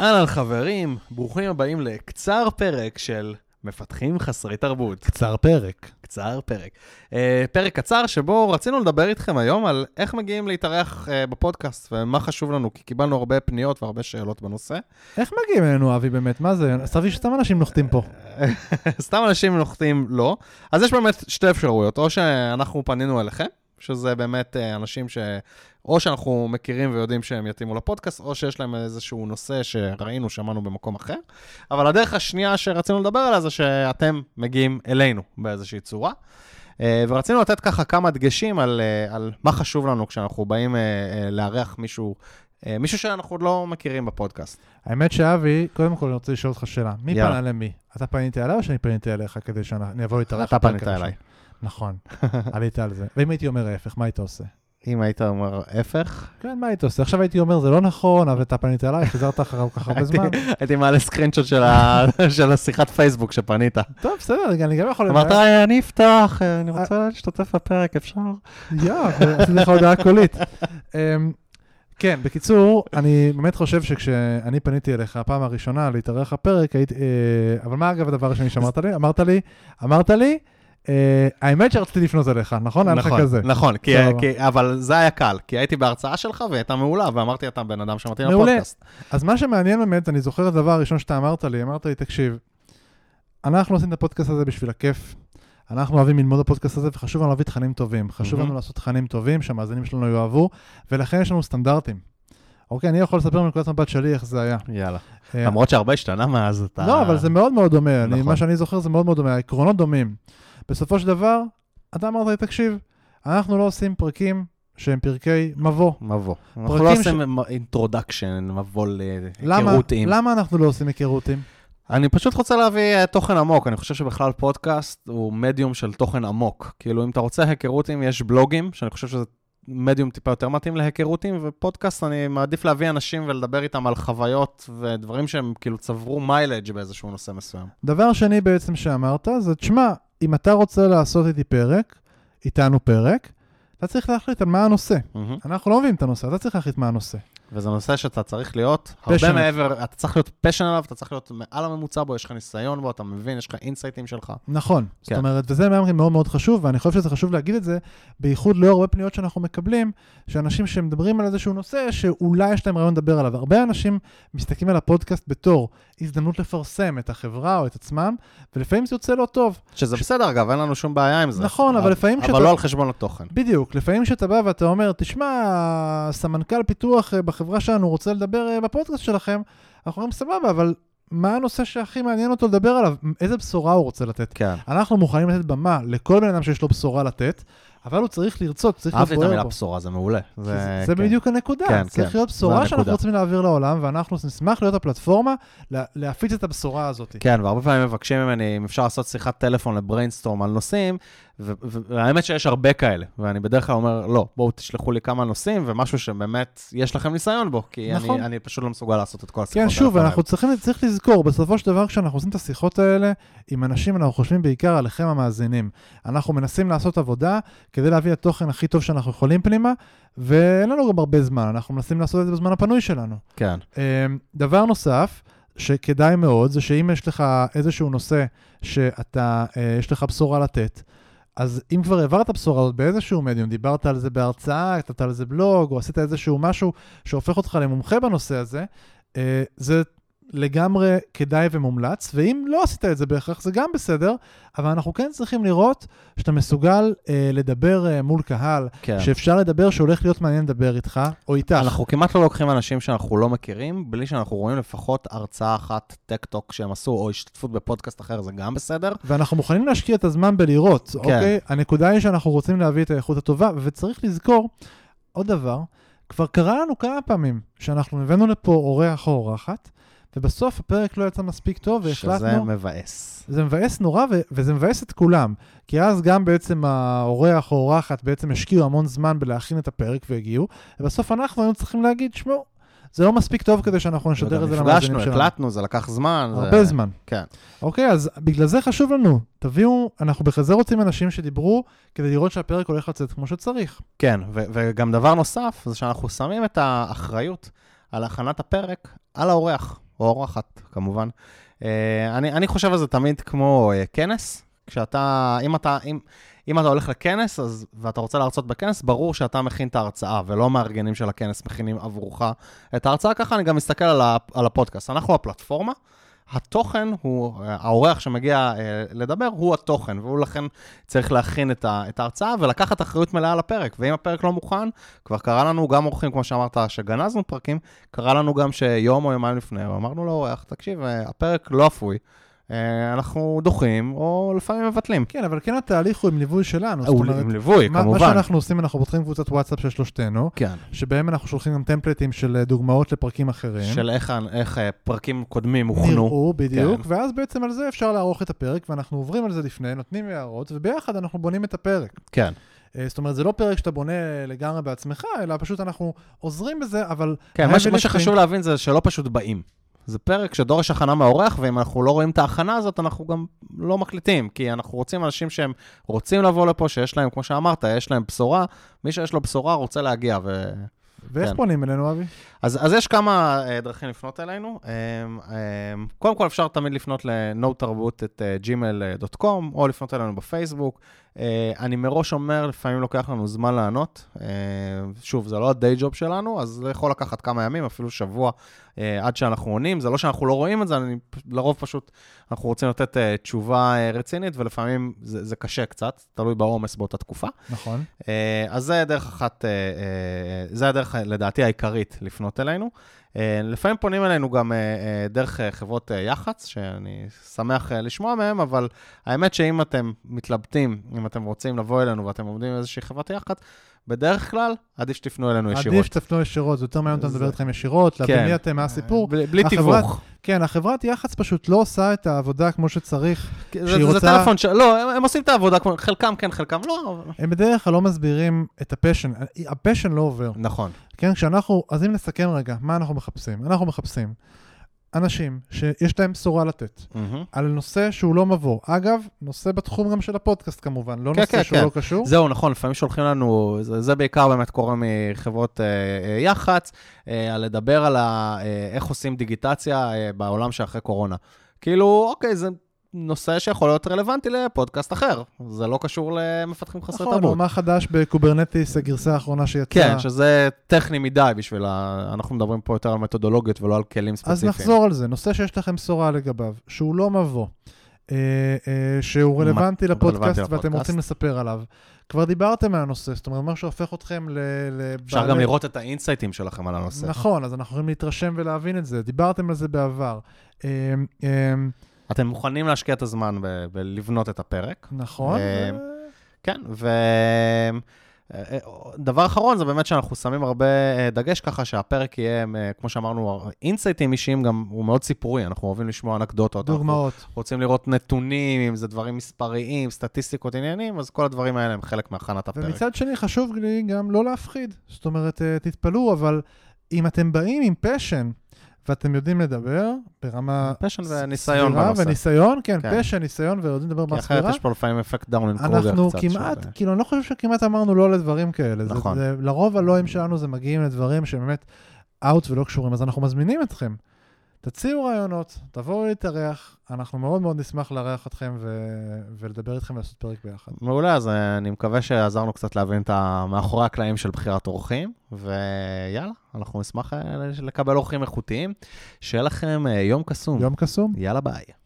אהלן חברים, ברוכים הבאים לקצר פרק של מפתחים חסרי תרבות. קצר פרק. פרק קצר שבו רצינו לדבר איתכם היום על איך מגיעים להתארח בפודקאסט ומה חשוב לנו, כי קיבלנו הרבה פניות והרבה שאלות בנושא. איך מגיעים אלינו, אבי, באמת? מה זה? סבי שסתם אנשים נוחתים פה. סתם אנשים נוחתים, לא. אז יש באמת שתי אפשרויות, או שאנחנו פנינו אליכם, שזה באמת אנשים או שאנחנו מכירים ויודעים שהם יתאימו לפודקאסט, או שיש להם איזשהו נושא שראינו, שמענו במקום אחר. אבל הדרך השנייה שרצינו לדבר עליה זה שאתם מגיעים אלינו באיזושהי צורה. ורצינו לתת ככה כמה דגשים על מה חשוב לנו כשאנחנו באים לארח מישהו שאנחנו עוד לא מכירים בפודקאסט. האמת שאבי, קודם כל אני רוצה לשאול אותך שאלה. מי פנה למי? אתה פנית אליי או שאני פניתי אליך כדי שאני אבוא להתארח? אתה פנית אליי. נכון, עלית על זה. ואם הייתי אומר ההפך, מה היית עושה? אם היית אומר ההפך? כן, מה היית עושה? עכשיו הייתי אומר, זה לא נכון, אבל אתה פנית אליי, חזרת אחריו ככה הרבה זמן. הייתי מעלה סקרינשוט של השיחת פייסבוק שפנית. טוב, בסדר, אני גם יכול... אמרת, אני אפתח, אני רוצה להשתתף בפרק, אפשר? עשיתי לך הודעה קולית. כן, בקיצור, אני באמת חושב שכשאני פניתי אליך הפעם הראשונה להתארח הפרק, אבל מה אגב הדבר השני שאמרת לי? אמרת לי, האמת שרציתי לפנות אליך, נכון? היה לך כזה. נכון, אבל זה היה קל, כי הייתי בהרצאה שלך והייתה מעולה, ואמרתי, אתה בן אדם שמתאים לפודקאסט. אז מה שמעניין באמת, אני זוכר את הדבר הראשון שאתה אמרת לי, תקשיב, אנחנו עושים את הפודקאסט הזה בשביל הכיף, אנחנו אוהבים ללמוד הפודקאסט הזה, וחשוב לנו להביא תכנים טובים, חשוב לנו לעשות תכנים טובים, שהמאזינים שלנו יאהבו, ולכן יש לנו סטנדרטים. אוקיי, אני יכול לספר מנקודת מבט שלי איך זה היה. יאללה. למרות שהרבה השתנה מאז אתה... לא, אבל זה מאוד מאוד דומה. מה שאני זוכר זה מאוד מאוד דומה. העקרונות דומים. בסופו של דבר, אתה אמרת לי, תקשיב, אנחנו לא עושים פרקים שהם פרקי מבוא. אנחנו לא עושים אינטרודקשן, מבוא להיכרותים. למה אנחנו לא עושים היכרותים? אני פשוט רוצה להביא תוכן עמוק. אני חושב שבכלל פודקאסט הוא מדיום של תוכן עמוק. כאילו, אם אתה רוצה היכרותים, יש בלוגים, שאני חושב שזה מדיום טיפה יותר מתאים להיכרותים, ופודקאסט אני מעדיף להביא אנשים ולדבר איתם על חוויות ודברים שהם כאילו צברו מיילג' באיזשהו נושא מסוים. דבר שני בעצם שאמרת, זה תשמע, אם אתה רוצה לעשות איתנו פרק, אתה צריך להחליט על מה הנושא. אנחנו לא מביאים את הנושא, אתה צריך להחליט מה הנושא. וזה נושא שאתה צריך להיות הרבה מעבר, אתה צריך להיות פשן עליו, אתה צריך להיות מעל הממוצע בו, יש לך ניסיון בו, אתה מבין, יש לך אינסייטים שלך. נכון, זאת אומרת, וזה מאוד מאוד חשוב, ואני חושב שזה חשוב להגיד את זה, בייחוד לאור הרבה פניות שאנחנו מקבלים, שאנשים שמדברים על איזשהו נושא, שאולי יש להם רעיון לדבר עליו. הרבה אנשים מסתכלים על הפודקאסט בתור הזדמנות לפרסם את החברה או את עצמם, ולפעמים זה יוצא לא טוב. שזה בסדר, אגב, אין לנו שום בעיה עם זה. נכון, אבל לפעמים שאתה... אבל לא על חשבון התוכן. בדיוק, לפעמים שאתה בא ואתה אומר, תשמע, סמנכ"ל פיתוח החברה שלנו רוצה לדבר בפודקאסט שלכם, אנחנו אומרים סבבה, אבל מה הנושא שהכי מעניין אותו לדבר עליו? איזה בשורה הוא רוצה לתת? כן. אנחנו מוכנים לתת במה לכל בן אדם שיש לו בשורה לתת, אבל הוא צריך לרצות, צריך לבוא בו. אהבתי את המילה בשורה, זה מעולה. זה בדיוק הנקודה. צריך להיות בשורה שאנחנו רוצים להעביר לעולם, ואנחנו נשמח להיות הפלטפורמה להפיץ את הבשורה הזאת. כן, והרבה פעמים מבקשים ממני, אם אפשר לעשות שיחת טלפון לבריינסטורם על נושאים, והאמת שיש הרבה כאלה, ואני בדרך כלל אומר, לא, בואו תשלחו לי כמה נושאים, ומשהו שבאמת יש לכם ניסיון בו, כי אני פשוט לא מסוגל לעשות את כל השיחות. כן, שוב, אנחנו צריכים לזכור, בסופו של דבר, כשאנחנו עושים את השיחות האלה, עם אנשים, אנחנו חושבים בעיקר עליכם המאזינים. אנחנו מנסים לעשות עבודה, כדי להביא את התוכן הכי טוב שאנחנו יכולים פנימה, ואין לנו גם הרבה זמן, אנחנו מנסים לעשות את זה בזמן הפנוי שלנו. כן. דבר נוסף, שכדאי מאוד, זה שאם יש לך איזשהו נושא שאתה, יש לך בשורה לתת, אז אם כבר העברת הבשורה הזאת באיזשהו מדיום, דיברת על זה בהרצאה, כתבת על זה בלוג, או עשית איזשהו משהו שהופך אותך למומחה בנושא הזה, זה לגמרי כדאי ומומלץ, ואם לא עשית את זה בהכרח, זה גם בסדר, אבל אנחנו כן צריכים לראות שאתה מסוגל לדבר מול קהל, כן. שאפשר לדבר, שהולך להיות מעניין לדבר איתך או איתך. אנחנו כמעט לא לוקחים אנשים שאנחנו לא מכירים, בלי שאנחנו רואים לפחות הרצאה אחת, טק-טוק שהם עשו, או השתתפות בפודקאסט אחר, זה גם בסדר. ואנחנו מוכנים להשקיע את הזמן בלראות, כן. אוקיי? הנקודה היא שאנחנו רוצים להביא את האיכות הטובה, וצריך לזכור עוד דבר, כבר קרה לנו כמה פעמים שאנחנו הבאנו לפה אורח או אורחת, ובסוף הפרק לא יצא מספיק טוב, והחלטנו... שזה מבאס. זה מבאס נורא, וזה מבאס את כולם. כי אז גם בעצם האורח או אורחת בעצם השקיעו המון זמן בלהכין את הפרק והגיעו, ובסוף אנחנו היינו צריכים להגיד, שמעו, זה לא מספיק טוב כדי שאנחנו נשדר את זה למאזינים שלנו. נפגשנו, הקלטנו, זה לקח זמן. הרבה זמן. כן. אוקיי, אז בגלל זה חשוב לנו. תביאו, אנחנו בחזר רוצים אנשים שדיברו כדי לראות שהפרק הולך לצאת כמו שצריך. כן, וגם דבר נוסף, זה שאנחנו שמים את האחריות על הכנת הפרק על האורח. או אורחת, כמובן. אני חושב על זה תמיד כמו כנס, כשאתה, אם אתה הולך לכנס, אז, ואתה רוצה להרצות בכנס, ברור שאתה מכין את ההרצאה, ולא מארגנים של הכנס מכינים עבורך את ההרצאה. ככה אני גם מסתכל על הפודקאסט. אנחנו הפלטפורמה, התוכן הוא, האורח שמגיע לדבר הוא התוכן, והוא לכן צריך להכין את ההרצאה ולקחת אחריות מלאה לפרק, ואם הפרק לא מוכן, כבר קרה לנו גם אורחים, כמו שאמרת, שגנזנו פרקים, קרה לנו גם שיום או יומיים לפני, ואמרנו לאורח, תקשיב, הפרק לא אפוי, אנחנו דוחים, או לפעמים מבטלים. כן, אבל כן התהליך הוא עם ליווי שלנו. הוא עם ליווי, כמובן. מה שאנחנו עושים, אנחנו פותחים קבוצת וואטסאפ של שלושתנו, שבהם אנחנו שולחים גם טמפלטים של דוגמאות לפרקים אחרים. של איך פרקים קודמים הוכנו. נראו, בדיוק, ואז בעצם על זה אפשר לערוך את הפרק, ואנחנו עוברים על זה לפני, נותנים הערות, וביחד אנחנו בונים את הפרק. כן. זאת אומרת, זה לא פרק שאתה בונה לגמרי בעצמך, אלא פשוט אנחנו עוזרים בזה, אבל... כן, מה שחשוב להבין זה שלא פשוט באים. זה פרק שדורש הכנה מהאורח, ואם אנחנו לא רואים את ההכנה הזאת, אנחנו גם לא מקליטים, כי אנחנו רוצים אנשים שהם רוצים לבוא לפה, שיש להם, כמו שאמרת, יש להם בשורה, מי שיש לו בשורה רוצה להגיע. ואיך פונים אלינו, אבי? אז יש כמה דרכים לפנות אלינו. קודם כל אפשר תמיד לפנות ל-notarbut@gmail.com, או לפנות אלינו בפייסבוק. אני מראש אומר, לפעמים לוקח לנו זמן לענות. שוב, זה לא הדיי ג'וב שלנו, אז זה יכול לקחת כמה ימים, אפילו שבוע, עד שאנחנו עונים. זה לא שאנחנו לא רואים את זה, לרוב פשוט אנחנו רוצים לתת תשובה רצינית, ולפעמים זה קשה קצת, תלוי בעומס באותה תקופה. נכון. אז זה דרך אחת, זה הדרך לדעתי העיקרית לפנות אלינו. לפעמים פונים אלינו גם דרך חברות יח"צ, שאני שמח לשמוע מהם, אבל האמת שאם אתם מתלבטים, אם אתם רוצים לבוא אלינו ואתם עובדים איזושהי חברת יח"צ, בדרך כלל עדיף שתפנו אלינו ישירות. עדיף שתפנו ישירות, זה יותר מעניין אותם לדבר איתכם ישירות, להבין מי אתם, מה הסיפור. בלי תיווך. כן, החברת יח"צ פשוט לא עושה את העבודה כמו שצריך. זה טלפון, לא, הם עושים את העבודה, חלקם כן, חלקם לא. הם בדרך כלל לא מסבירים את הפשן, הפשן לא עובר. נכון. כן, כשאנחנו, אז אם נסכם רגע, מה אנחנו מחפשים? אנחנו מחפשים אנשים שיש להם בשורה לתת, על נושא שהוא לא מבוא. אגב, נושא בתחום גם של הפודקאסט כמובן, לא נושא שהוא לא קשור. זהו, נכון, לפעמים שולחים לנו, זה בעיקר באמת קורה מחברות יח"צ, לדבר על איך עושים דיגיטציה בעולם שאחרי קורונה. כאילו, אוקיי, זה נושא שיכול להיות רלוונטי לפודקאסט אחר. זה לא קשור למפתחים חסרי תרבות. נכון, מה חדש בקוברנטיס, הגרסה האחרונה שיצאה? כן, שזה טכני מדי בשביל... אנחנו מדברים פה יותר על מתודולוגיות ולא על כלים ספציפיים. אז נחזור על זה. נושא שיש לכם שורה לגביו, שהוא לא מבוא, שהוא רלוונטי לפודקאסט ואתם רוצים לספר עליו. כבר דיברתם על הנושא, זאת אומרת, מה שהופך אתכם אפשר גם לראות את האינסייטים שלכם על הנושא. נכון, אז אנחנו יכולים להתרשם ולהבין את זה. דיברתם על זה בעבר. אתם מוכנים להשקיע את הזמן ולבנות את הפרק. נכון. כן, ודבר אחרון זה באמת שאנחנו שמים הרבה דגש ככה שהפרק יהיה, כמו שאמרנו, אינסייטים אישיים גם הוא מאוד סיפורי, אנחנו אוהבים לשמוע אנקדוטות. דוגמאות. אנחנו רוצים לראות נתונים, אם זה דברים מספריים, סטטיסטיקות עניינים, אז כל הדברים האלה הם חלק מהכנת הפרק. ומצד שני חשוב לי גם לא להפחיד, זאת אומרת, תתפלאו, אבל אם אתם באים עם פשן, ואתם יודעים לדבר ברמה... פשן וניסיון בנושא. וניסיון, כן, כן. פשן, ניסיון, ויודעים לדבר ברמה סבירה. כי אחרת יש פה לפעמים אפקט דאונלין קרוגר קצת. אנחנו כמעט, כאילו, אני לא חושב שכמעט אמרנו לא לדברים כאלה. נכון. זה, לרוב הלואים שלנו זה מגיעים לדברים שבאמת אאוט ולא קשורים, אז אנחנו מזמינים אתכם. תציעו רעיונות, תבואו להתארח, אנחנו מאוד מאוד נשמח לארח אתכם ולדבר איתכם ולעשות פרק ביחד. מעולה, אז אני מקווה שעזרנו קצת להבין את מאחורי הקלעים של בחירת אורחים, ויאללה, אנחנו נשמח לקבל אורחים איכותיים. שיהיה לכם יום קסום. יום קסום. יאללה, ביי.